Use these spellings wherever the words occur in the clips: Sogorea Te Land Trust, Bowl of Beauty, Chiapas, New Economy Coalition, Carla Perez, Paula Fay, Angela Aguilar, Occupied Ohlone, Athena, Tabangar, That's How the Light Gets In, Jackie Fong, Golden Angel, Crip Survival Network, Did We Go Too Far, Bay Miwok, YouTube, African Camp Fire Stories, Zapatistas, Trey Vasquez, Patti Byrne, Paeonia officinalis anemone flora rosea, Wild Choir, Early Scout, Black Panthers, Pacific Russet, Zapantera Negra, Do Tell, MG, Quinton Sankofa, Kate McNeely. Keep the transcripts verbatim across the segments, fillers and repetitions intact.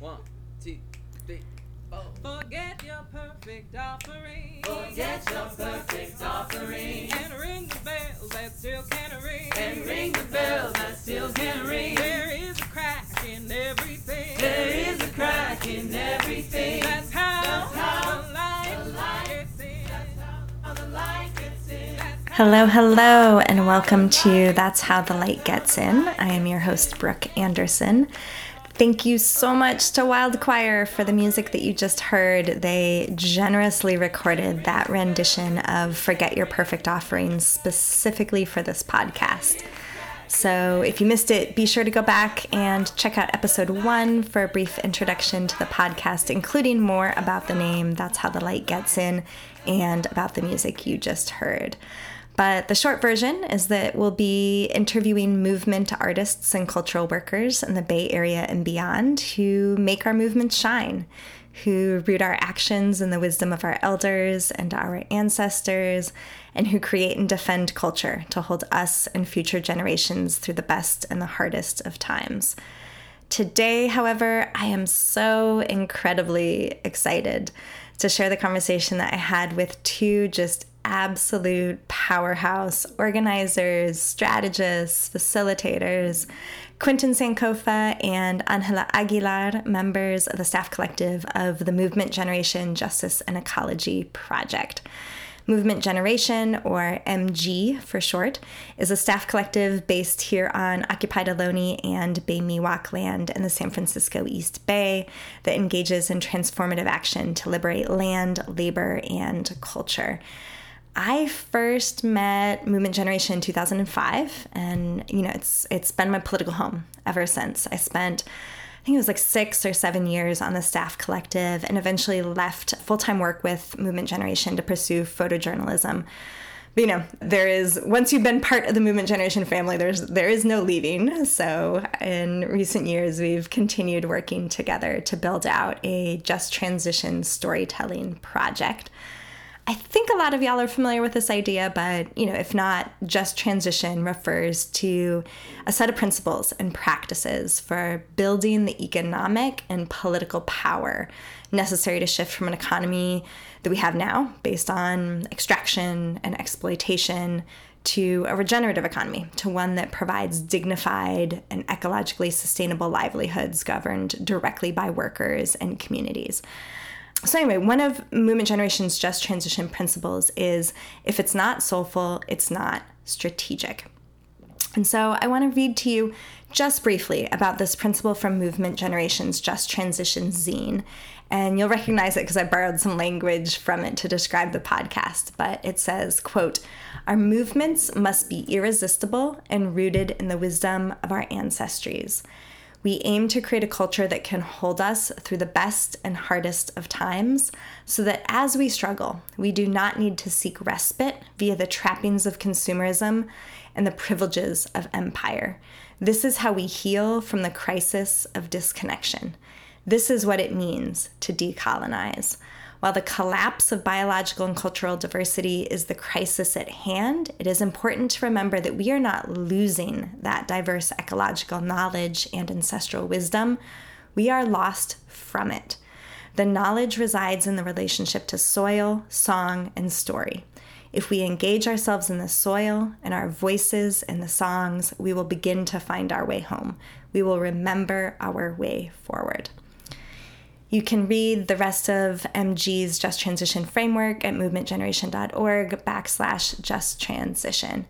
One, two, three, four. Forget your perfect offering. Forget your perfect offering. And ring the bell that still can ring. And ring the bell that still can ring. There is a crack in everything. There is a crack in everything. That's how, that's how the light gets in. That's how the light gets in. Hello, hello, and welcome to That's How the Light Gets In. I am your host, Brooke Anderson. Thank you so much to Wild Choir for the music that you just heard. They generously recorded that rendition of Forget Your Perfect Offering specifically for this podcast. So if you missed it, be sure to go back and check out episode one for a brief introduction to the podcast, including more about the name That's How the Light Gets In and about the music you just heard. But the short version is that we'll be interviewing movement artists and cultural workers in the Bay Area and beyond who make our movements shine, who root our actions in the wisdom of our elders and our ancestors, and who create and defend culture to hold us and future generations through the best and the hardest of times. Today, however, I am so incredibly excited to share the conversation that I had with two just absolute powerhouse organizers, strategists, facilitators, Quinton Sankofa and Angela Aguilar, members of the staff collective of the Movement Generation Justice and Ecology Project. Movement Generation, or M G for short, is a staff collective based here on Occupied Ohlone and Bay Miwok land in the San Francisco East Bay that engages in transformative action to liberate land, labor, and culture. I first met Movement Generation in two thousand five, and you know it's it's been my political home ever since. I spent, I think it was like six or seven years on the staff collective, and eventually left full-time work with Movement Generation to pursue photojournalism. But you know, there is once you've been part of the Movement Generation family, there's there is no leaving. So in recent years, we've continued working together to build out a just transition storytelling project. I think a lot of y'all are familiar with this idea, but you know, if not, just transition refers to a set of principles and practices for building the economic and political power necessary to shift from an economy that we have now based on extraction and exploitation to a regenerative economy, to one that provides dignified and ecologically sustainable livelihoods governed directly by workers and communities. So anyway, one of Movement Generation's just transition principles is, if it's not soulful, it's not strategic. And so I want to read to you just briefly about this principle from Movement Generation's Just Transition zine. And you'll recognize it because I borrowed some language from it to describe the podcast. But it says, quote, "Our movements must be irresistible and rooted in the wisdom of our ancestries. We aim to create a culture that can hold us through the best and hardest of times, so that as we struggle, we do not need to seek respite via the trappings of consumerism and the privileges of empire. This is how we heal from the crisis of disconnection. This is what it means to decolonize. While the collapse of biological and cultural diversity is the crisis at hand, it is important to remember that we are not losing that diverse ecological knowledge and ancestral wisdom. We are lost from it. The knowledge resides in the relationship to soil, song, and story. If we engage ourselves in the soil and our voices in the songs, we will begin to find our way home. We will remember our way forward." You can read the rest of M G's Just Transition framework at movementgeneration.org backslash Just Transition.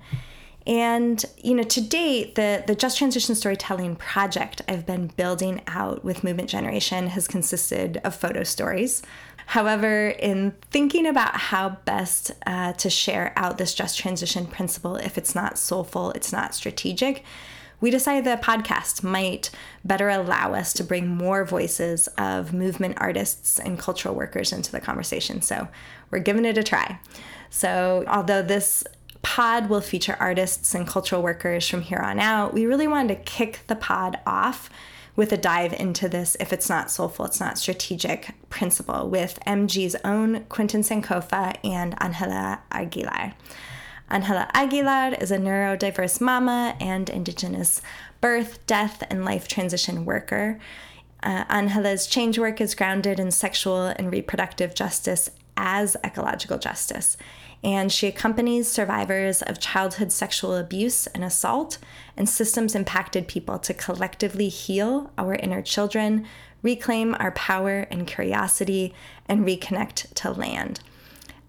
And, you know, to date, the, the Just Transition Storytelling Project I've been building out with Movement Generation has consisted of photo stories. However, in thinking about how best uh, to share out this Just Transition principle, if it's not soulful, it's not strategic, we decided the podcast might better allow us to bring more voices of movement artists and cultural workers into the conversation. So we're giving it a try. So although this pod will feature artists and cultural workers from here on out, we really wanted to kick the pod off with a dive into this if it's not soulful, it's not strategic principle with M G's own Quinton Sankofa and Angela Aguilar. Angela Aguilar is a neurodiverse mama and indigenous birth, death, and life transition worker. Uh, Angela's change work is grounded in sexual and reproductive justice as ecological justice, and she accompanies survivors of childhood sexual abuse and assault and systems-impacted people to collectively heal our inner children, reclaim our power and curiosity, and reconnect to land.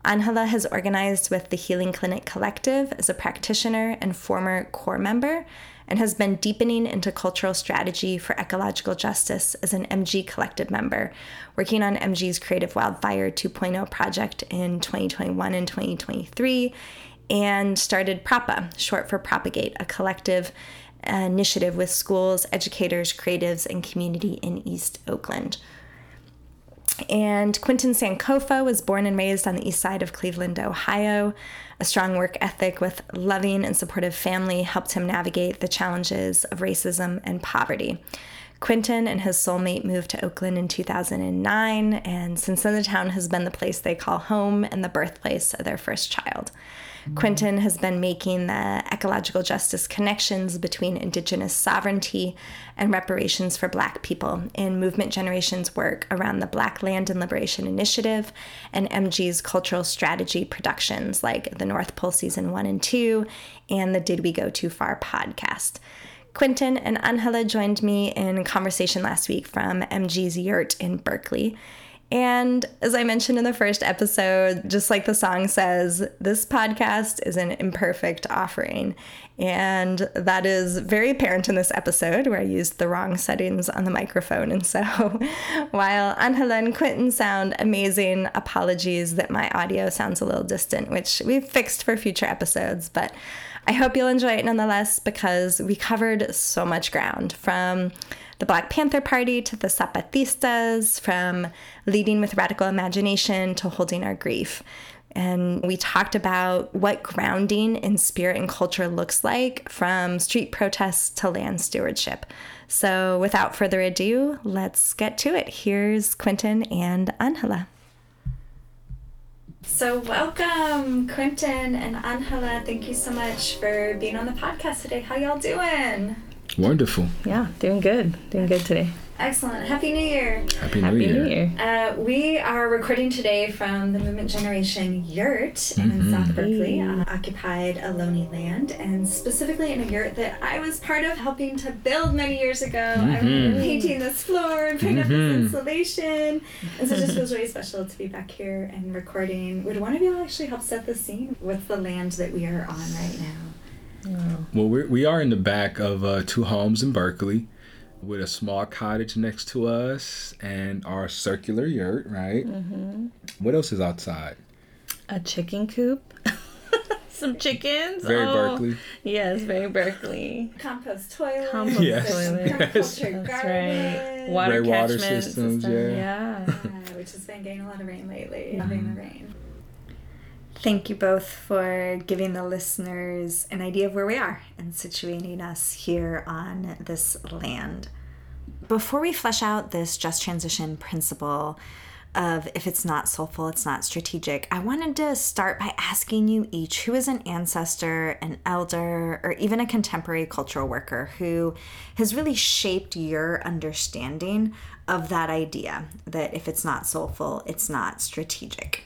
Angela has organized with the Healing Clinic Collective as a practitioner and former core member, and has been deepening into cultural strategy for ecological justice as an M G Collective member, working on M G's Creative Wildfire two point oh project in twenty twenty-one and twenty twenty-three, and started PROPA, short for Propagate, a collective initiative with schools, educators, creatives, and community in East Oakland. And Quinton Sankofa was born and raised on the east side of Cleveland, Ohio. A strong work ethic with loving and supportive family helped him navigate the challenges of racism and poverty. Quinton and his soulmate moved to Oakland in two thousand nine, and since then the town has been the place they call home and the birthplace of their first child. Quinton has been making the ecological justice connections between Indigenous sovereignty and reparations for Black people in Movement Generation's work around the Black Land and Liberation Initiative and M G's cultural strategy productions like the North Pole Season one and two and the Did We Go Too Far podcast. Quinton and Angela joined me in conversation last week from M G's Yurt in Berkeley. And as I mentioned in the first episode, just like the song says, this podcast is an imperfect offering. And that is very apparent in this episode where I used the wrong settings on the microphone. And so while Angela and Quinton sound amazing, apologies that my audio sounds a little distant, which we've fixed for future episodes. But I hope you'll enjoy it nonetheless, because we covered so much ground, from the Black Panther Party to the Zapatistas, from leading with radical imagination to holding our grief. And we talked about what grounding in spirit and culture looks like, from street protests to land stewardship. So without further ado, let's get to it. Here's Quinton and Angela. So welcome, Quinton and Angela. Thank you so much for being on the podcast today. How y'all doing? Wonderful. Yeah, doing good. Doing good today. Excellent. Happy New Year. Happy New Happy Year. New Year. Uh, we are recording today from the Movement Generation Yurt mm-hmm. in South Berkeley on Occupied Ohlone land, and specifically in a yurt that I was part of helping to build many years ago. Mm-hmm. I remember painting this floor and putting mm-hmm. up this installation, and so it just feels really special to be back here and recording. Would one of you actually help set the scene with the land that we are on right now? Wow. Well, we're, we are in the back of uh, two homes in Berkeley, with a small cottage next to us and our circular yurt, right? Mm-hmm. What else is outside? A chicken coop. Some chickens. Very oh. Berkeley. Yes, very Berkeley. Compost toilet. Compost yes. toilet. Permaculture garden. Right. Water catchment water systems, system. Yeah. yeah. Which has been getting a lot of rain lately. Mm-hmm. Loving the rain. Thank you both for giving the listeners an idea of where we are and situating us here on this land. Before we flesh out this just transition principle of if it's not soulful, it's not strategic, I wanted to start by asking you each who is an ancestor, an elder, or even a contemporary cultural worker who has really shaped your understanding of that idea that if it's not soulful, it's not strategic.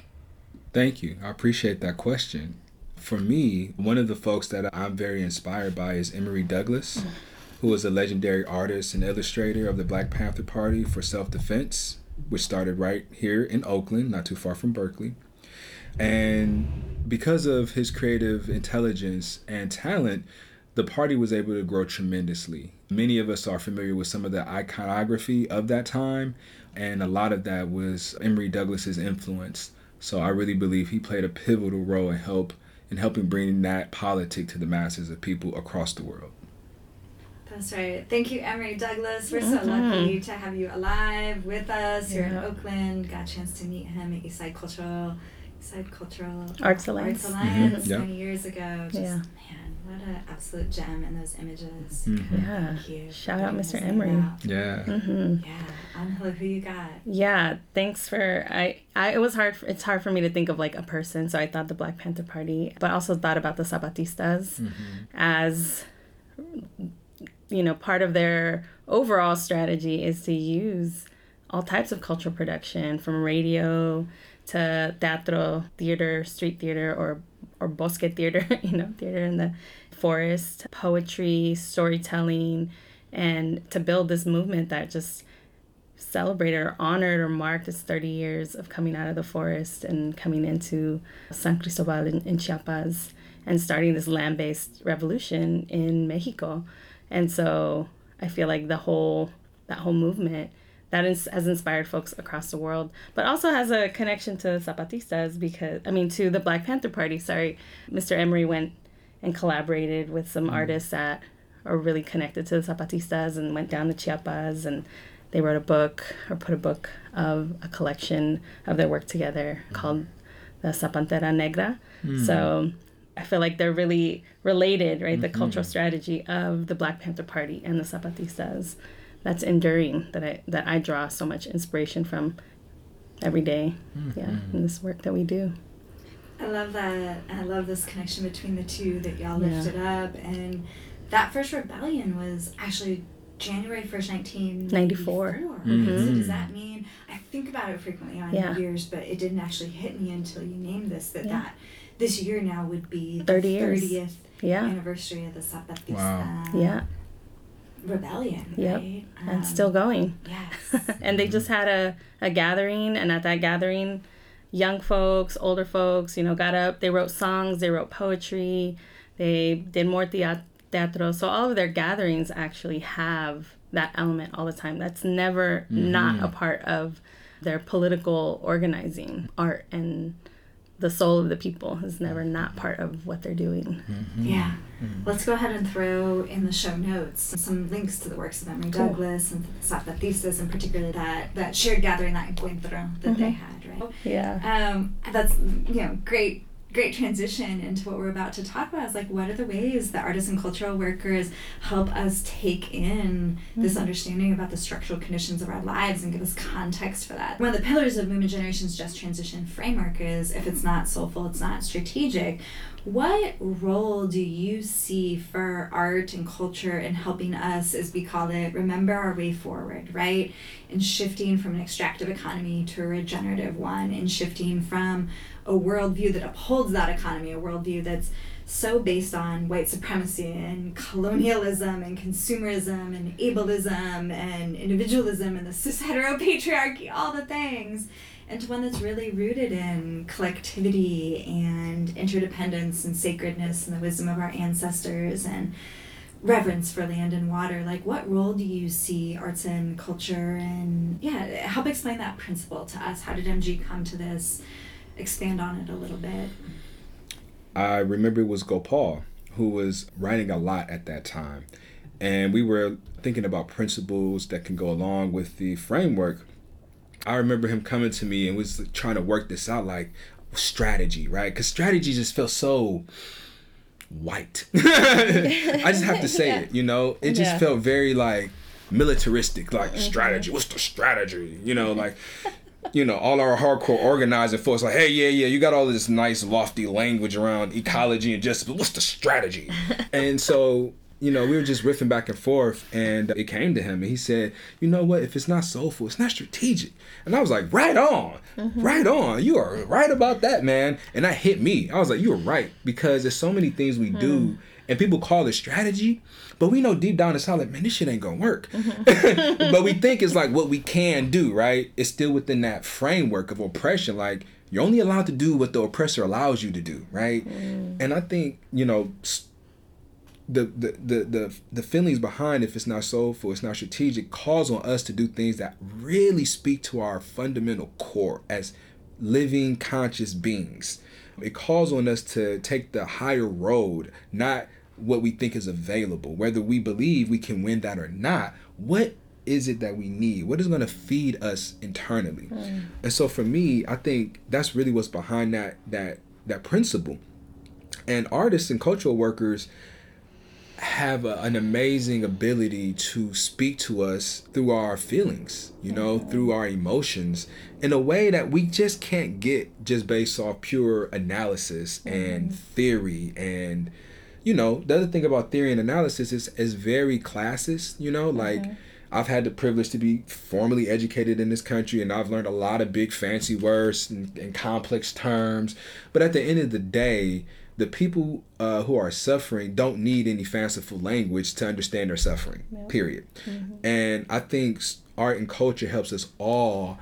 Thank you. I appreciate that question. For me, one of the folks that I'm very inspired by is Emory Douglas, who is a legendary artist and illustrator of the Black Panther Party for Self-Defense, which started right here in Oakland, not too far from Berkeley. And because of his creative intelligence and talent, the party was able to grow tremendously. Many of us are familiar with some of the iconography of that time, and a lot of that was Emory Douglas's influence. So I really believe he played a pivotal role in help in helping bring that politic to the masses of people across the world. That's right. Thank you, Emory Douglas. We're mm-hmm. so lucky to have you alive with us yeah. here in Oakland. Got a chance to meet him at Eastside Cultural, Eastside Cultural Arts Alliance, Arts Alliance mm-hmm. many yeah. years ago. Just, yeah. man, what an absolute gem in those images. Mm-hmm. Yeah. Thank you. Shout out Mister Emory. Yeah. Mm-hmm. Yeah. Angela, who you got? Yeah, thanks for I, I it was hard for, it's hard for me to think of like a person, so I thought the Black Panther Party, but I also thought about the Zapatistas mm-hmm. as you know, part of their overall strategy is to use all types of cultural production, from radio to teatro, theater, street theater, or or bosque theater, you know, theater in the forest, poetry, storytelling, and to build this movement that just celebrated or honored or marked its thirty years of coming out of the forest and coming into San Cristobal in, in Chiapas and starting this land-based revolution in Mexico. And so I feel like the whole, that whole movement that is, has inspired folks across the world, but also has a connection to Zapatistas because, I mean, to the Black Panther Party, sorry. Mister Emory went and collaborated with some mm-hmm. artists that are really connected to the Zapatistas and went down to Chiapas, and they wrote a book or put a book of a collection of their work together called the Zapantera Negra. Mm-hmm. So I feel like they're really related, right? Mm-hmm. The cultural strategy of the Black Panther Party and the Zapatistas. That's enduring, that I that I draw so much inspiration from every day, mm-hmm. yeah, in this work that we do. I love that. I love this connection between the two that y'all yeah. lifted up. And that first rebellion was actually January first, nineteen ninety-four. Mm-hmm. So does that mean, I think about it frequently on yeah. years, but it didn't actually hit me until you named this, that, yeah. that this year now would be the thirtieth yeah. anniversary of the Zapatista wow. yeah. rebellion, yep. right? Um, and still going. Yes. And they just had a, a gathering, and at that gathering, young folks, older folks, you know, got up, they wrote songs, they wrote poetry, they did more theater. So all of their gatherings actually have that element all the time. That's never mm-hmm. not a part of their political organizing. Art and the soul of the people is never not part of what they're doing. Mm-hmm. Yeah. Mm-hmm. Let's go ahead and throw in the show notes some links to the works of Emory cool. Douglas and Zapatistas, and particularly that, that shared gathering, that encuentro that mm-hmm. they had, right? Yeah. Um, that's, you know, great. Great transition into what we're about to talk about is like, what are the ways that artists and cultural workers help us take in mm-hmm. this understanding about the structural conditions of our lives and give us context for that? One of the pillars of Movement Generation's Just Transition framework is, if it's not soulful, it's not strategic. What role do you see for art and culture in helping us, as we call it, remember our way forward, right? In shifting from an extractive economy to a regenerative one, and shifting from a worldview that upholds that economy, a worldview that's so based on white supremacy and colonialism and consumerism and ableism and individualism and the cis-heteropatriarchy, all the things, into one that's really rooted in collectivity and interdependence and sacredness and the wisdom of our ancestors and reverence for land and water. Like, what role do you see arts and culture? And yeah, help explain that principle to us. How did M G come to this? Expand on it a little bit. I remember it was Gopal who was writing a lot at that time. And we were thinking about principles that can go along with the framework. I remember him coming to me and was trying to work this out, like strategy, right? Because strategy just felt so white. I just have to say yeah. it, you know? It just yeah. felt very like militaristic, like mm-hmm. strategy. What's the strategy? You know, like, you know, all our hardcore organizing folks like, hey, yeah, yeah, you got all this nice lofty language around ecology and justice, but what's the strategy? And so, you know, we were just riffing back and forth, and it came to him, and he said, you know what, if it's not soulful, it's not strategic. And I was like, right on, mm-hmm. right on. You are right about that, man. And that hit me. I was like, you are right, because there's so many things we mm. do, and people call it strategy, but we know deep down inside, like, man, this shit ain't gonna work. Mm-hmm. But we think it's like what we can do, right? It's still within that framework of oppression. Like, you're only allowed to do what the oppressor allows you to do, right? Mm. And I think, you know, The, the the the the feelings behind, if it's not soulful, it's not strategic, calls on us to do things that really speak to our fundamental core as living, conscious beings. It calls on us to take the higher road, not what we think is available, whether we believe we can win that or not. What is it that we need? What is going to feed us internally? Mm. And so for me, I think that's really what's behind that that that principle. And artists and cultural workers have a, an amazing ability to speak to us through our feelings, you know, mm-hmm. through our emotions, in a way that we just can't get just based off pure analysis mm-hmm. and theory. And, you know, the other thing about theory and analysis is, is very classist, you know, like mm-hmm. I've had the privilege to be formally educated in this country, and I've learned a lot of big fancy words and, and complex terms. But at the end of the day, the people uh, who are suffering don't need any fanciful language to understand their suffering, no. period. Mm-hmm. And I think art and culture helps us all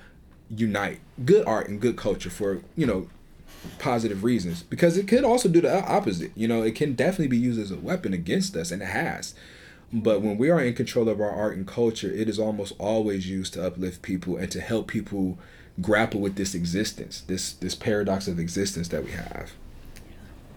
unite. Good art and good culture for, you know, positive reasons. Because it could also do the opposite. You know, it can definitely be used as a weapon against us, and it has. But when we are in control of our art and culture, it is almost always used to uplift people and to help people grapple with this existence, this this paradox of existence that we have.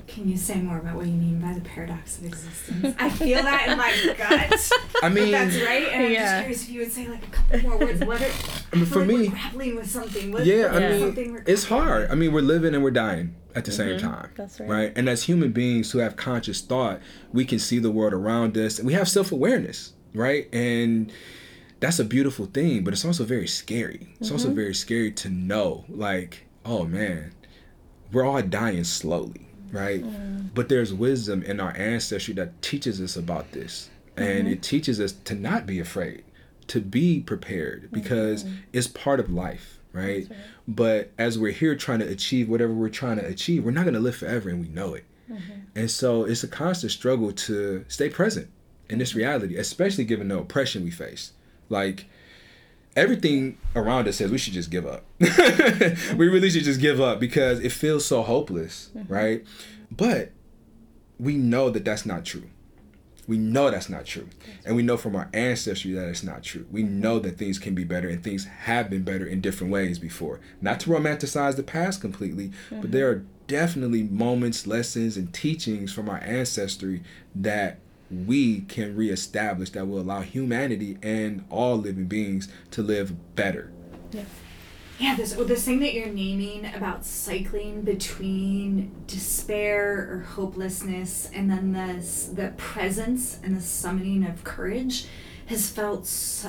Can you say more about what you mean by the paradox of existence? I feel that in my gut. I mean, that's right. And I'm yeah. just curious if you would say like a couple more words. What are, I mean, for me, we're grappling with something. What, yeah, what I mean, it's hard. I mean, we're living and we're dying at the mm-hmm. same time. That's right. Right. And as human beings who have conscious thought, we can see the world around us, and we have self-awareness, right? And that's a beautiful thing, but it's also very scary. It's mm-hmm. also very scary to know, like, oh man, we're all dying slowly. Right? Yeah. But there's wisdom in our ancestry that teaches us about this. And mm-hmm. it teaches us to not be afraid, to be prepared, because mm-hmm. it's part of life, right? right? But as we're here trying to achieve whatever we're trying to achieve, we're not going to live forever, and we know it. Mm-hmm. And so it's a constant struggle to stay present in this reality, especially given the oppression we face. Like, everything around us says we should just give up. We really should just give up because it feels so hopeless, mm-hmm. right? But we know that that's not true. We know that's not true. And we know from our ancestry that it's not true. We know that things can be better, and things have been better in different ways before. Not to romanticize the past completely, mm-hmm. but there are definitely moments, lessons, and teachings from our ancestry that we can reestablish, that will allow humanity and all living beings to live better. Yeah, yeah. This this thing that you're naming about cycling between despair or hopelessness and then this the presence and the summoning of courage has felt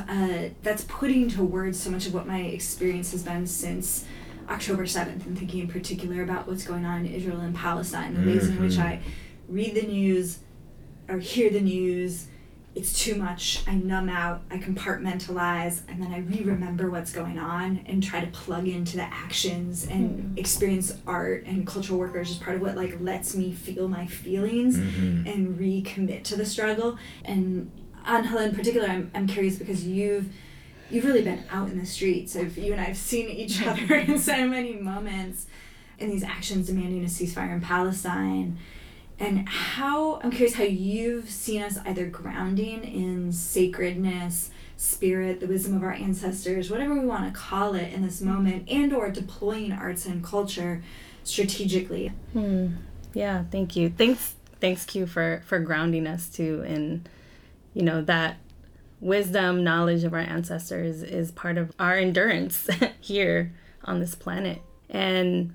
uh, that's putting to words so much of what my experience has been since October seventh, and thinking in particular about what's going on in Israel and Palestine, the mm-hmm. ways in which I read the news or hear the news, it's too much, I numb out, I compartmentalize, and then I re-remember what's going on and try to plug into the actions and mm-hmm. experience art and cultural workers as part of what like lets me feel my feelings mm-hmm. and recommit to the struggle. And Angela in particular, I'm I'm curious because you've you've really been out in the streets. I've, you and I have seen each other in so many moments in these actions demanding a ceasefire in Palestine. And how, I'm curious how you've seen us either grounding in sacredness, spirit, the wisdom of our ancestors, whatever we want to call it in this moment, and or deploying arts and culture strategically. Hmm. Yeah, thank you. Thanks, thanks Q for, for grounding us too in, you know, that wisdom, knowledge of our ancestors is part of our endurance here on this planet. And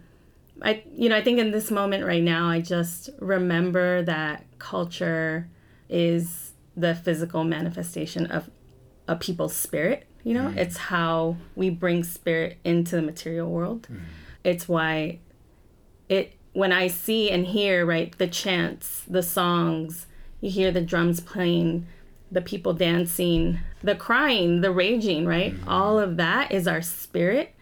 I, you know, I think in this moment right now, I just remember that culture is the physical manifestation of a people's spirit. You know, mm. it's how we bring spirit into the material world. Mm. It's why it when I see and hear, right, the chants, the songs, you hear the drums playing, the people dancing, the crying, the raging, right? Mm. All of that is our spirit.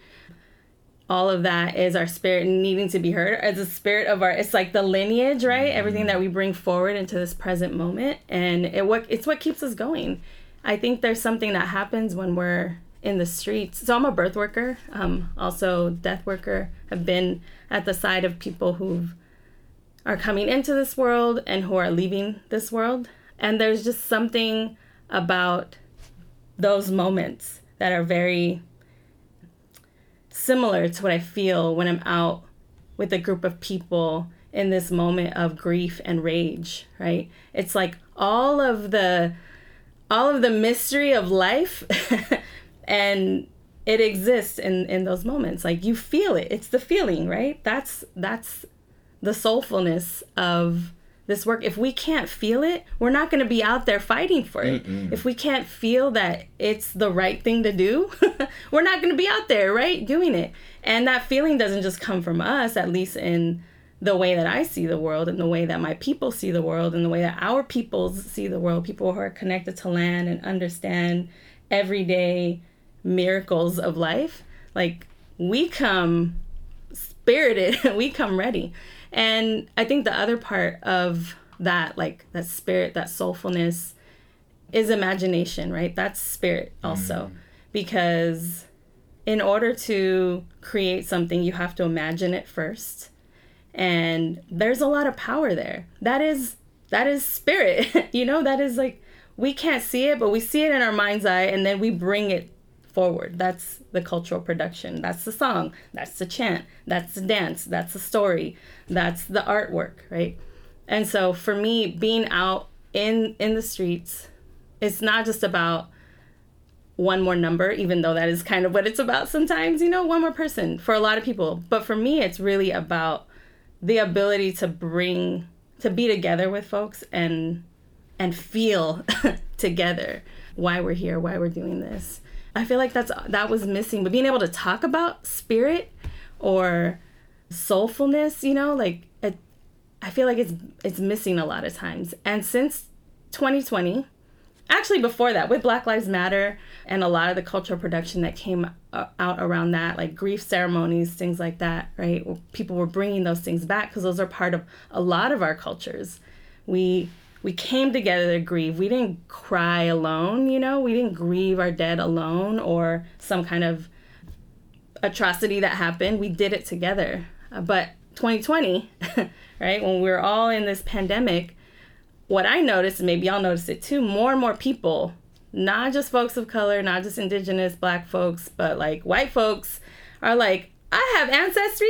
All of that is our spirit needing to be heard as a spirit of our, it's like the lineage, right? Everything that we bring forward into this present moment. And it what it's what keeps us going. I think there's something that happens when we're in the streets. So I'm a birth worker, um, also death worker. I've been at the side of people who are coming into this world and who are leaving this world. And there's just something about those moments that are very similar to what I feel when I'm out with a group of people in this moment of grief and rage, right? It's like all of the all of the mystery of life and it exists in, in those moments. Like you feel it. It's the feeling, right? That's that's the soulfulness of this work. If we can't feel it, we're not going to be out there fighting for it. Mm-mm. If we can't feel that it's the right thing to do, we're not going to be out there, right, doing it. And that feeling doesn't just come from us, at least in the way that I see the world and the way that my people see the world and the way that our peoples see the world, people who are connected to land and understand everyday miracles of life. Like, we come spirited, we come ready. And I think the other part of that, like that spirit, that soulfulness, is imagination, right? That's spirit also. Mm. Because in order to create something, you have to imagine it first. And there's a lot of power there. That is that is spirit, you know? That is like, we can't see it, but we see it in our mind's eye, and then we bring it forward. That's the cultural production. That's the song. That's the chant. That's the dance. That's the story. That's the artwork, right? And so for me, being out in in the streets, it's not just about one more number, even though that is kind of what it's about sometimes, you know, one more person for a lot of people. But for me, it's really about the ability to bring, to be together with folks and and feel together why we're here, why we're doing this. I feel like that's that was missing. But being able to talk about spirit or soulfulness, you know, like it, I feel like it's it's missing a lot of times. And since twenty twenty, actually before that, with Black Lives Matter and a lot of the cultural production that came out around that, like grief ceremonies, things like that, right? People were bringing those things back because those are part of a lot of our cultures. We we came together to grieve. We didn't cry alone, you know? We didn't grieve our dead alone or some kind of atrocity that happened. We did it together. But twenty twenty, right, when we were all in this pandemic, what I noticed, and maybe y'all noticed it too, more and more people, not just folks of color, not just indigenous Black folks, but like white folks are like, I have ancestry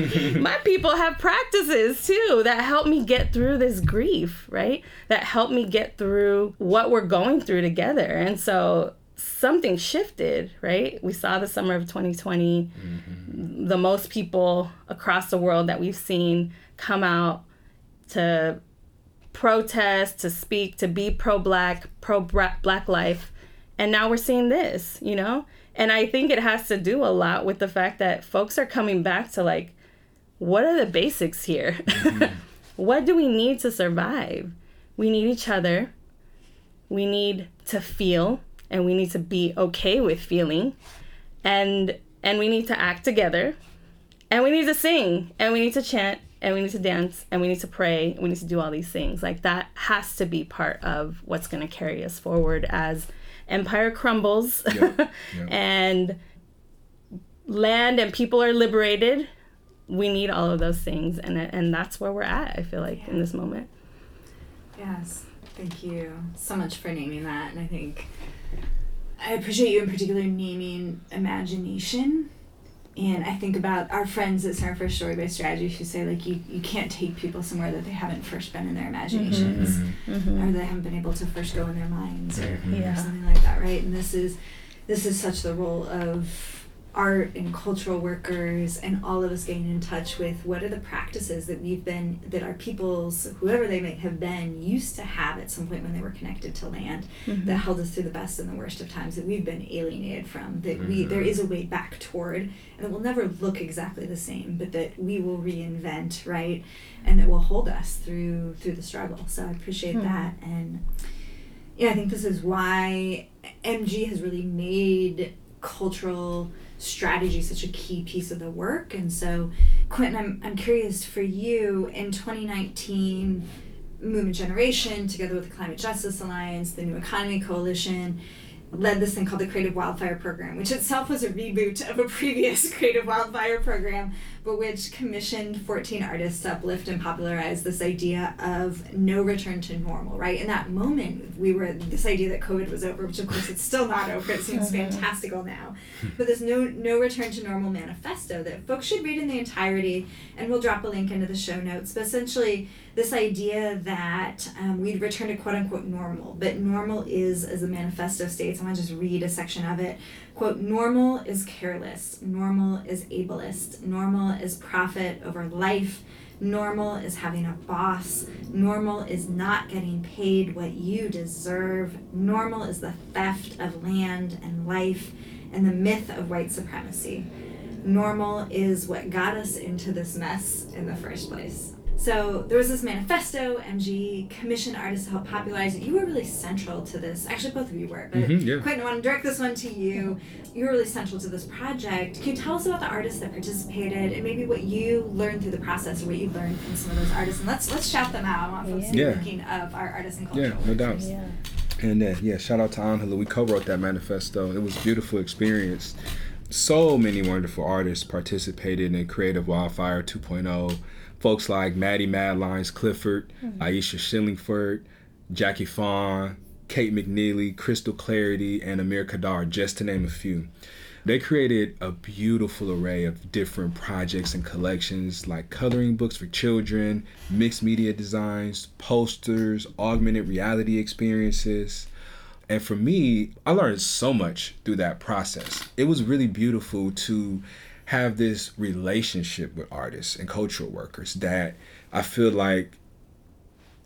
too. My people have practices too that help me get through this grief, right? That help me get through what we're going through together. And so something shifted, right? We saw the summer of twenty twenty, mm-hmm. the most people across the world that we've seen come out to protest, to speak, to be pro-Black, pro-Black life. And now we're seeing this, you know? And I think it has to do a lot with the fact that folks are coming back to like, what are the basics here? Mm-hmm. What do we need to survive? We need each other. We need to feel, and we need to be okay with feeling. And and we need to act together. And we need to sing, and we need to chant, and we need to dance, and we need to pray, and we need to do all these things. Like, that has to be part of what's going to carry us forward as empire crumbles, yep. Yep. and land and people are liberated. We need all of those things, and and that's where we're at, I feel like, yeah. in this moment. Yes, thank you so much for naming that. And I think I appreciate you in particular naming imagination. And I think about our friends at Center for Story-based Strategy who say, like, you, you can't take people somewhere that they haven't first been in their imaginations, mm-hmm. Mm-hmm. or they haven't been able to first go in their minds, or, yeah. or something like that, right? And this is this is such the role of art and cultural workers and all of us getting in touch with what are the practices that we've been, that our peoples, whoever they may have been, used to have at some point when they were connected to land, mm-hmm. that held us through the best and the worst of times, that we've been alienated from, that mm-hmm. we there is a way back toward, and that will never look exactly the same, but that we will reinvent, right? And that will hold us through through the struggle. So I appreciate mm-hmm. that. And yeah, I think this is why M G has really made cultural strategy such a key piece of the work. And so, Quinton, I'm I'm curious for you, in twenty nineteen, Movement Generation, together with the Climate Justice Alliance, the New Economy Coalition, led this thing called the Creative Wildfire Program, which itself was a reboot of a previous Creative Wildfire Program, but which commissioned fourteen artists to uplift and popularize this idea of no return to normal, right? In that moment, we were, this idea that COVID was over, which of course it's still not over, it seems fantastical now, but this no, no return to normal manifesto that folks should read in the entirety, and we'll drop a link into the show notes, but essentially this idea that um, we'd return to quote-unquote normal, but normal is, as the manifesto states, I want to just read a section of it, quote, normal is careless, normal is ableist, normal is profit over life, normal is having a boss, normal is not getting paid what you deserve, normal is the theft of land and life and the myth of white supremacy. Normal is what got us into this mess in the first place. So there was this manifesto. M G commissioned artists to help popularize it. You were really central to this. Actually, both of you were, but mm-hmm, yeah. Quinton, I want to direct this one to you. You were really central to this project. Can you tell us about the artists that participated and maybe what you learned through the process or what you learned from some of those artists? And let's let's shout them out. I want folks to be thinking of our artists and cultural workers. Yeah, no doubt. Yeah. And then, yeah, shout out to Angela. We co-wrote that manifesto. It was a beautiful experience. So many wonderful artists participated in Creative Wildfire two point oh. Folks like Maddie Madlines Clifford, mm-hmm. Aisha Schillingford, Jackie Fong, Kate McNeely, Crystal Clarity, and Amir Kadar, just to name a few. They created a beautiful array of different projects and collections like coloring books for children, mixed media designs, posters, augmented reality experiences. And for me, I learned so much through that process. It was really beautiful to have this relationship with artists and cultural workers that I feel like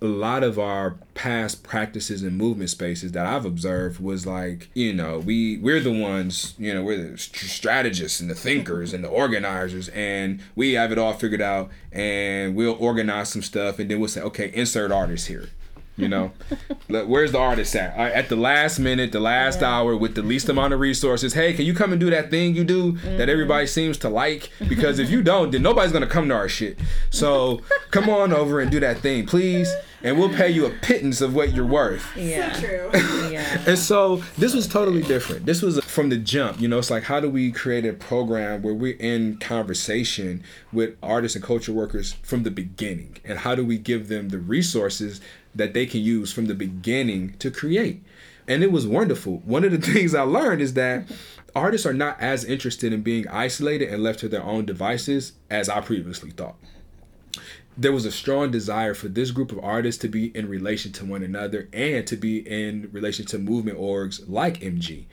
a lot of our past practices and movement spaces that I've observed was like, you know, we, we're the ones, you know, we're the strategists and the thinkers and the organizers, and we have it all figured out, and we'll organize some stuff, and then we'll say, okay, insert artists here. You know, where's the artist at? At the last minute, the last yeah. hour, with the least amount of resources. Hey, can you come and do that thing you do mm-hmm. that everybody seems to like? Because if you don't, then nobody's going to come to our shit. So come on over and do that thing, please. And we'll pay you a pittance of what you're worth. Yeah. So true. yeah. And so this was totally different. This was from the jump. You know, it's like, how do we create a program where we're in conversation with artists and culture workers from the beginning? And how do we give them the resources that they can use from the beginning to create? And it was wonderful. One of the things I learned is that artists are not as interested in being isolated and left to their own devices as I previously thought. There was a strong desire for this group of artists to be in relation to one another and to be in relation to movement orgs like M G.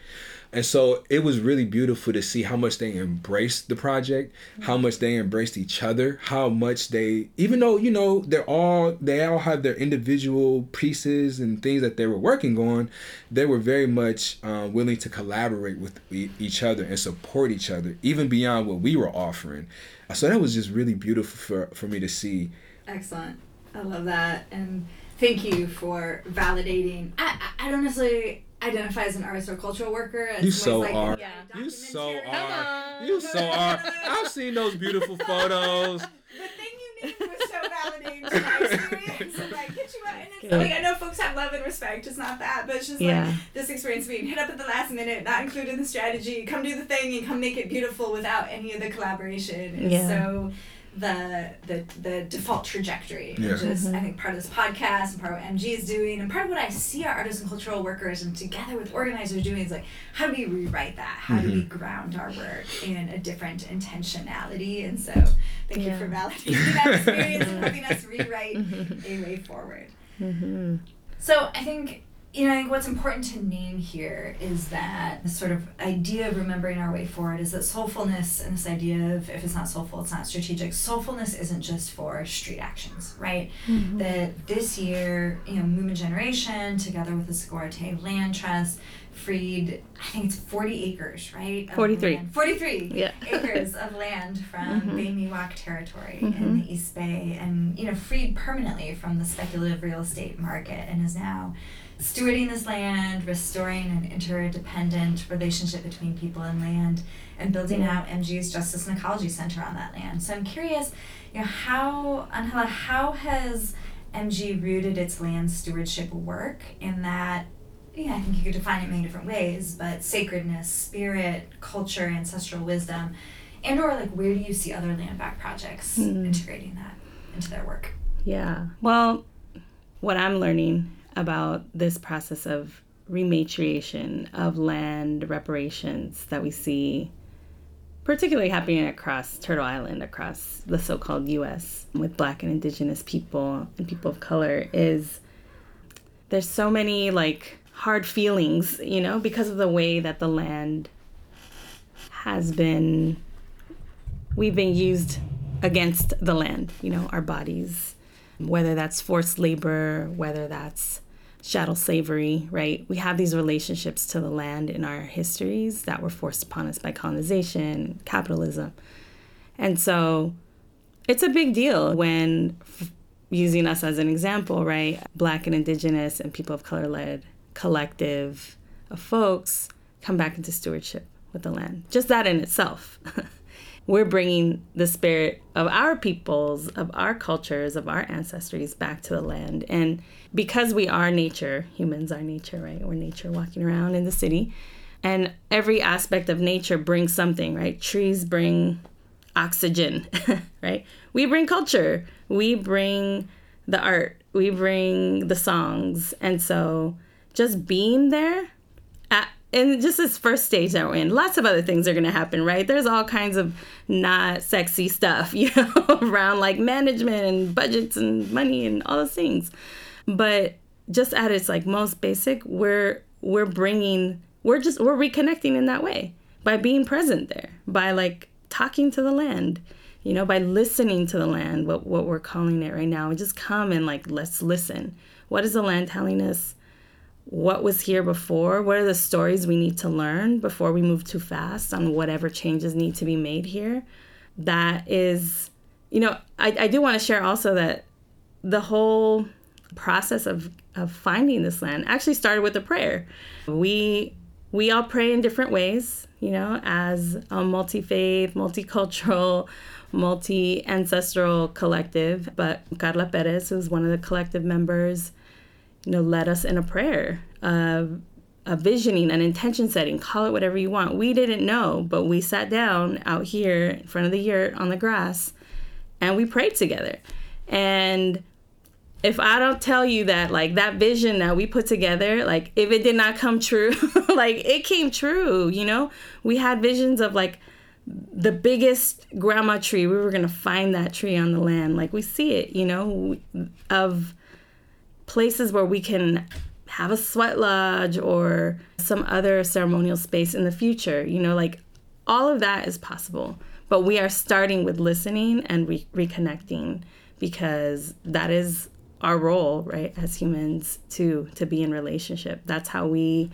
And so it was really beautiful to see how much they embraced the project, how much they embraced each other, how much they, even though, you know, they're all, they all have their individual pieces and things that they were working on, they were very much uh, willing to collaborate with e- each other and support each other, even beyond what we were offering. So that was just really beautiful for, for me to see. Excellent. I love that. And thank you for validating. I, I, I don't necessarily identify as an artist or cultural worker. You so, like, are. Yeah, you so are. Hello. You so are. I've seen those beautiful photos. The thing you need was so validating to my experience. And like, get you out. And it's like, I know folks have love and respect. It's not that, but it's just yeah. like this experience being hit up at the last minute, not included in the strategy, come do the thing and come make it beautiful without any of the collaboration. It's yeah. so the the the default trajectory, yeah. which is, mm-hmm. I think, part of this podcast and part of what M G is doing and part of what I see our artists and cultural workers and together with organizers doing is like, how do we rewrite that? How mm-hmm. do we ground our work in a different intentionality? And so thank yeah. you for validating that experience and helping us rewrite a way forward. Mm-hmm. So I think, you know, I think what's important to name here is that this sort of idea of remembering our way forward is that soulfulness and this idea of if it's not soulful, it's not strategic. Soulfulness isn't just for street actions, right? Mm-hmm. That this year, you know, Movement Generation, together with the Sogorea Te Land Trust, freed, I think it's forty acres, right? forty-three. forty-three yeah. acres of land from mm-hmm. Bay Miwok territory mm-hmm. in the East Bay and, you know, freed permanently from the speculative real estate market and is now stewarding this land, restoring an interdependent relationship between people and land, and building mm-hmm. out M G's Justice and Ecology Center on that land. So I'm curious, you know, how, Angela, how has M G rooted its land stewardship work in that, yeah, I think you could define it in many different ways, but sacredness, spirit, culture, ancestral wisdom, and or like where do you see other land back projects mm-hmm. integrating that into their work? Yeah, well, what I'm learning about this process of rematriation of land reparations that we see particularly happening across Turtle Island, across the so-called U S with Black and Indigenous people and people of color is there's so many like hard feelings, you know, because of the way that the land has been, we've been used against the land, you know, our bodies, whether that's forced labor, whether that's chattel slavery, right? We have these relationships to the land in our histories that were forced upon us by colonization, capitalism. And so it's a big deal when, using us as an example, right, Black and Indigenous and people of color-led collective of folks come back into stewardship with the land. Just that in itself. We're bringing the spirit of our peoples, of our cultures, of our ancestries back to the land. And because we are nature, humans are nature, right? We're nature walking around in the city. And every aspect of nature brings something, right? Trees bring oxygen, right? We bring culture. We bring the art. We bring the songs. And so just being there at And just this first stage that we're in, lots of other things are going to happen, right? There's all kinds of not sexy stuff, you know, around like management and budgets and money and all those things. But just at its like most basic, we're we're bringing, we're just, we're reconnecting in that way by being present there, by like talking to the land, you know, by listening to the land, what, what we're calling it right now. We just come and like, let's listen. What is the land telling us? What was here before? What are the stories we need to learn before we move too fast on whatever changes need to be made here? That is, you know, I, I do want to share also that the whole process of, of finding this land actually started with a prayer. We we all pray in different ways, you know, as a multi-faith, multicultural, multi-ancestral collective. But Carla Perez, who's one of the collective members, you know, led us in a prayer, uh, a visioning, an intention setting, call it whatever you want. We didn't know, but we sat down out here in front of the yurt on the grass and we prayed together. And if I don't tell you that, like that vision that we put together, like if it did not come true, like it came true, you know, we had visions of like the biggest grandma tree. We were going to find that tree on the land. Like we see it, you know, of places where we can have a sweat lodge or some other ceremonial space in the future. You know, like all of that is possible. But we are starting with listening and re- reconnecting because that is our role, right, as humans to, to be in relationship. That's how we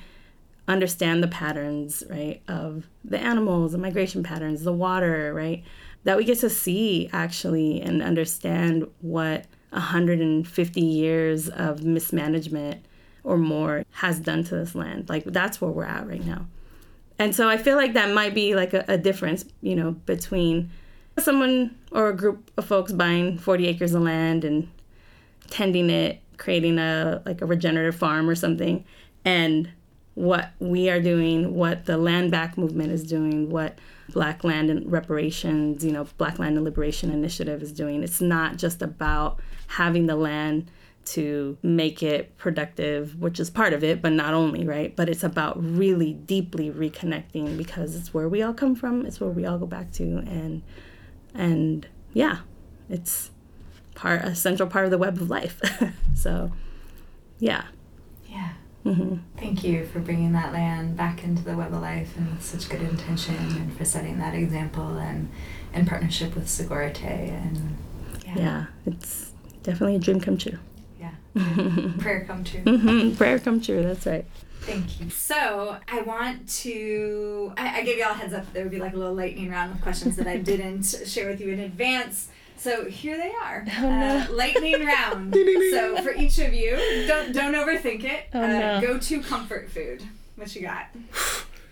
understand the patterns, right, of the animals, the migration patterns, the water, right, that we get to see actually and understand what one hundred fifty years of mismanagement or more has done to this land. Like that's where we're at right now. And so I feel like that might be like a, a difference, you know, between someone or a group of folks buying forty acres of land and tending it, creating a like a regenerative farm or something, and what we are doing, what the Land Back movement is doing, what Black Land and Reparations, you know, Black Land and Liberation Initiative is doing. It's not just about having the land to make it productive, which is part of it, but not only, right? But it's about really deeply reconnecting because it's where we all come from. It's where we all go back to. And, and yeah, it's part a central part of the web of life. So, yeah. Yeah. Mm-hmm. Thank you for bringing that land back into the web of life and with such good intention and for setting that example and in partnership with Sogorea Te. And yeah. yeah, it's definitely a dream come true. Yeah, prayer come true. Mm-hmm. Prayer come true, that's right. Thank you. So I want to, I, I gave you all a heads up, there would be like a little lightning round of questions that I didn't share with you in advance. So here they are, oh, no. uh, lightning round. So for each of you, don't don't overthink it. Oh, uh, no. Go-to comfort food. What you got?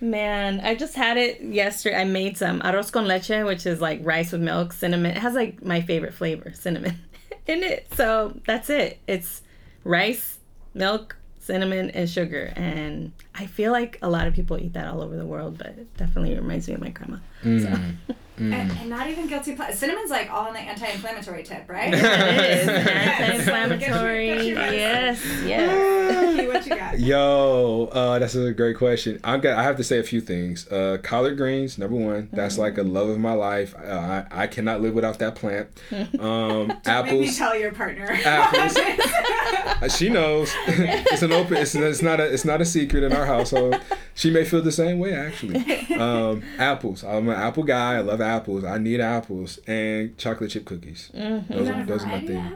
Man, I just had it yesterday. I made some arroz con leche, which is like rice with milk, cinnamon. It has like my favorite flavor, cinnamon, in it. So that's it. It's rice, milk, cinnamon, and sugar. And I feel like a lot of people eat that all over the world, but it definitely reminds me of my grandma. Mm. So. Mm. And, and not even guilty pleasure. Cinnamon's like all in the anti-inflammatory tip, right? It is. Anti-inflammatory. Get you, get you yes. Yes. Yeah. What you got? Yo, uh, that's a great question. I'm got. I have to say a few things. Uh, collard greens, number one. That's mm-hmm. like a love of my life. Uh, I I cannot live without that plant. Um, apples. Maybe tell your partner. Apples. She knows. It's an open. It's it's not a it's not a secret in our household. She may feel the same way actually. Um, apples. I'm an apple guy. I love apples. Apples. I need apples and chocolate chip cookies. Mm-hmm. Those, are, those are my things.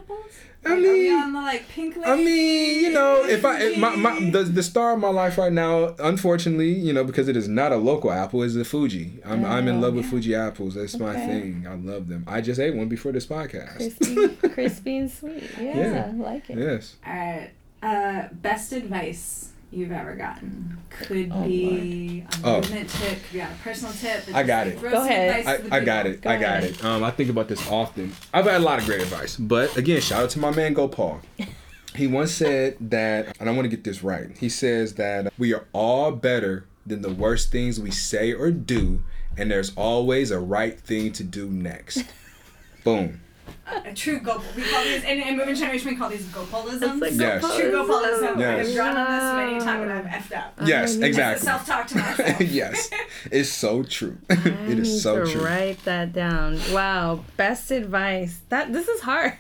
I like, mean, are we on the like pink list? I mean, you know, if I if my, my the, the star of my life right now, unfortunately, you know, because it is not a local apple, is the Fuji. I'm oh, I'm in love yeah. with Fuji apples. That's okay. my thing. I love them. I just ate one before this podcast. Crispy, crispy and sweet. Yeah, yeah, I like it. Yes. All right. Uh, best advice you've ever gotten could oh, be a movement oh. tip, could be on a personal tip. I got it. Go ahead. I, I got it. Go I got ahead. it. Um, I think about this often. I've had a lot of great advice, but again, shout out to my man Gopal. He once said that, and I want to get this right. He says that we are all better than the worst things we say or do, and there's always a right thing to do next. Boom. Uh, a true Gopal. We call these, and in Movement Generation, we call these Gopalisms. Like yes. Gopalism. True Gopalism. Yes. I've drawn on this many times when I've effed up. Yes, I exactly. It's a self-talk to myself. Yes. It's so true. I it is so to true. Write that down. Wow. Best advice. That This is hard.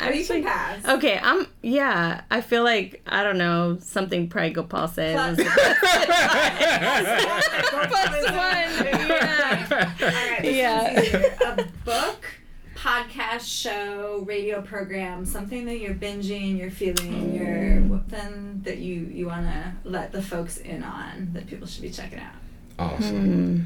I you can pass. Okay, I'm, yeah, I feel like, I don't know, something probably Gopal said. Plus, was Plus one. Yeah. All right, yeah. A book, podcast, show, radio program, something that you're binging, you're feeling, you're then that you, you want to let the folks in on that people should be checking out. Awesome. Mm.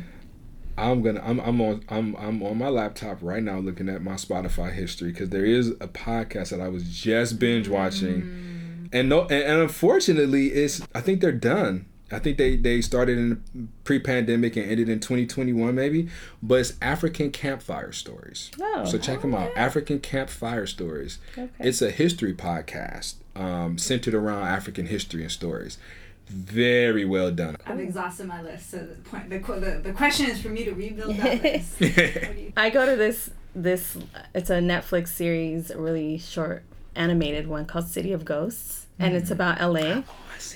I'm gonna I'm I'm on I'm I'm on my laptop right now looking at my Spotify history because there is a podcast that I was just binge watching, mm. and no and, and unfortunately it's I think they're done. I think they, they started in pre-pandemic and ended in twenty twenty-one maybe, but it's African Camp Fire Stories. Oh, so check oh, them out. Yeah. African Camp Fire Stories. Okay. It's a history podcast um, centered around African history and stories. Very well done. I've exhausted my list, so the point the the, the question is for me to rebuild that list. you- I go to this this it's a Netflix series, a really short animated one called City of Ghosts, mm. and it's about L A.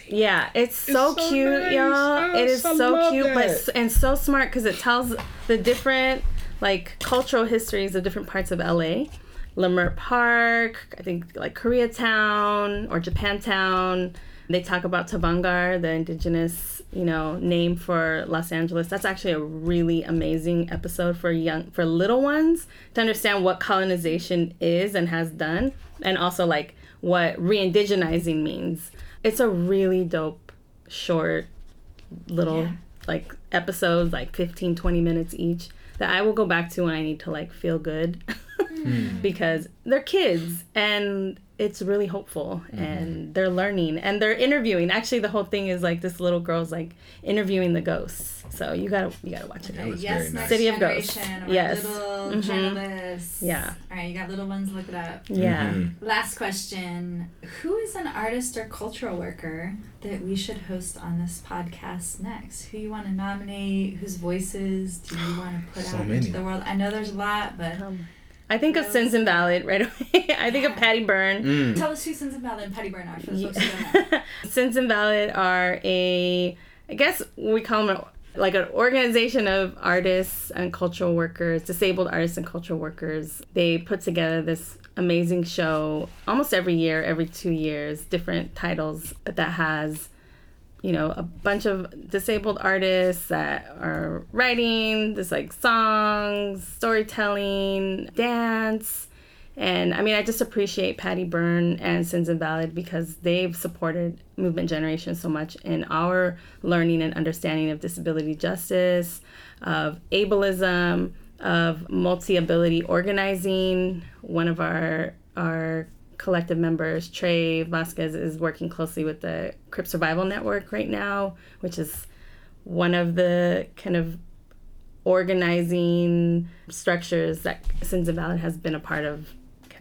Yeah, it's so, it's so cute, nice. Y'all. It is I so cute, it. but and so smart because it tells the different like cultural histories of different parts of L A, Leimert Park, I think like Koreatown or Japantown. They talk about Tabangar, the indigenous, you know, name for Los Angeles. That's actually a really amazing episode for young, for little ones to understand what colonization is and has done, and also like what re-indigenizing means. It's a really dope, short, little, yeah. like, episodes, like, fifteen, twenty minutes each that I will go back to when I need to, like, feel good. mm. Because they're kids, and it's really hopeful, mm-hmm. and they're learning, and they're interviewing. Actually, the whole thing is, like, this little girl's, like, interviewing the ghosts. So you gotta you gotta watch it. That was yes, very nice. City of Ghosts. Yes. Little journalists. Mm-hmm. Yeah. All right, you got little ones, look it up. Yeah. Mm-hmm. Last question. Who is an artist or cultural worker that we should host on this podcast next? Who you want to nominate? Whose voices do you want to put so out many. into the world? I know there's a lot, but... Um, I think of Sins Invalid right away. I think yeah. of Patti Byrne. Mm. Tell us who Sins Invalid and Patti Byrne are for the folks who don't know. Sins Invalid are a... I guess we call them... A, like an organization of artists and cultural workers, disabled artists and cultural workers. They put together this amazing show almost every year, every two years, different titles, but that has, you know, a bunch of disabled artists that are writing this like songs, storytelling, dance. And I mean, I just appreciate Patti Byrne and Sins Invalid because they've supported Movement Generation so much in our learning and understanding of disability justice, of ableism, of multi-ability organizing. One of our our collective members, Trey Vasquez, is working closely with the Crip Survival Network right now, which is one of the kind of organizing structures that Sins Invalid has been a part of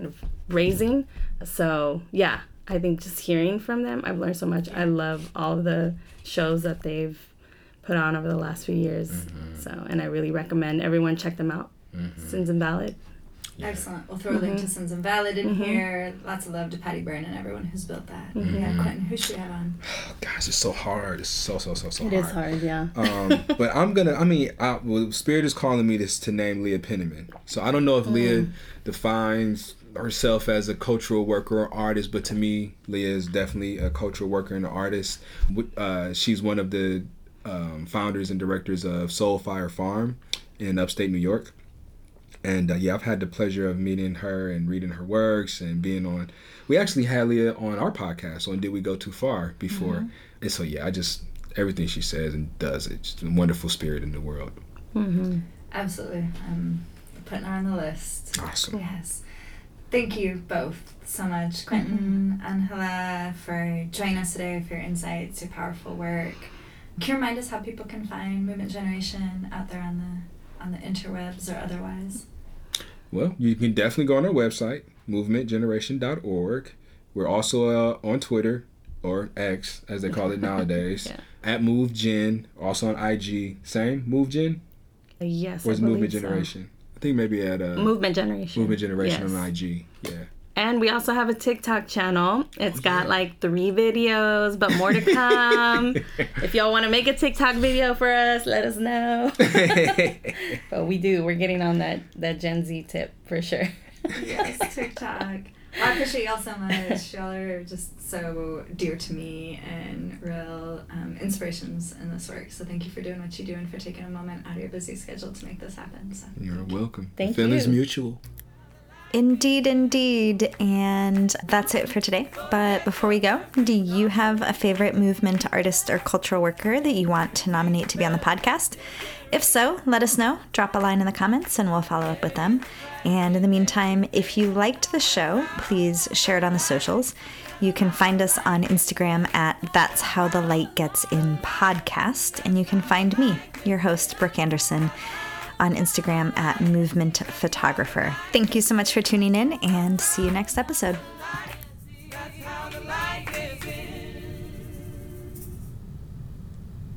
of raising. So yeah, I think just hearing from them, I've learned so much. I love all the shows that they've put on over the last few years. Mm-hmm. So, and I really recommend everyone check them out. Mm-hmm. Sins Invalid. Yeah. Excellent. We'll throw a link mm-hmm. to Sins Invalid in mm-hmm. here. Lots of love to Patti Byrne and everyone who's built that. Mm-hmm. Yeah, Quentin, who should we have on? Oh, gosh, it's so hard. It's so, so, so, so it hard. It is hard, yeah. Um, but I'm going to, I mean, I, well, Spirit is calling me this to name Leah Penniman. So I don't know if mm. Leah defines herself as a cultural worker or artist, but to me, Leah is definitely a cultural worker and an artist. Uh, she's one of the um, founders and directors of Soulfire Farm in upstate New York. And uh, yeah, I've had the pleasure of meeting her and reading her works and being on. We actually had Leah on our podcast on Did We Go Too Far before. Mm-hmm. And so, yeah, I just, everything she says and does, it's just a wonderful spirit in the world. Mm-hmm. Absolutely. I'm putting her on the list. Awesome. Yes. Thank you both so much, Quinton, Angela, for joining us today, for your insights, your powerful work. Can you remind us how people can find Movement Generation out there on the on the interwebs or otherwise? Well, you can definitely go on our website, movement generation dot org. We're also uh, on Twitter, or X, as they call it nowadays, yeah. at MoveGen, also on I G. Same, MoveGen? Yes, or is I believe Movement Generation? So. I think maybe at uh, Movement Generation. Movement Generation yes. on I G, yeah. And we also have a TikTok channel. It's oh, got yeah. like three videos, but more to come. If y'all want to make a TikTok video for us, let us know. But we do. We're getting on that, that Gen Z tip for sure. Yes, TikTok. I appreciate y'all so much. Y'all are just so dear to me and real um, inspirations in this work. So thank you for doing what you do and for taking a moment out of your busy schedule to make this happen. So You're thank welcome. You. Thank the feeling's you. Mutual. Indeed, indeed. And that's it for today. But before we go, do you have a favorite movement artist or cultural worker that you want to nominate to be on the podcast? If so, let us know. Drop a line in the comments and we'll follow up with them. And in the meantime, if you liked the show, please share it on the socials. You can find us on Instagram at That's How the Light Gets In Podcast. And you can find me, your host, Brooke Anderson, on Instagram at Movement Photographer. Thank you so much for tuning in, and see you next episode.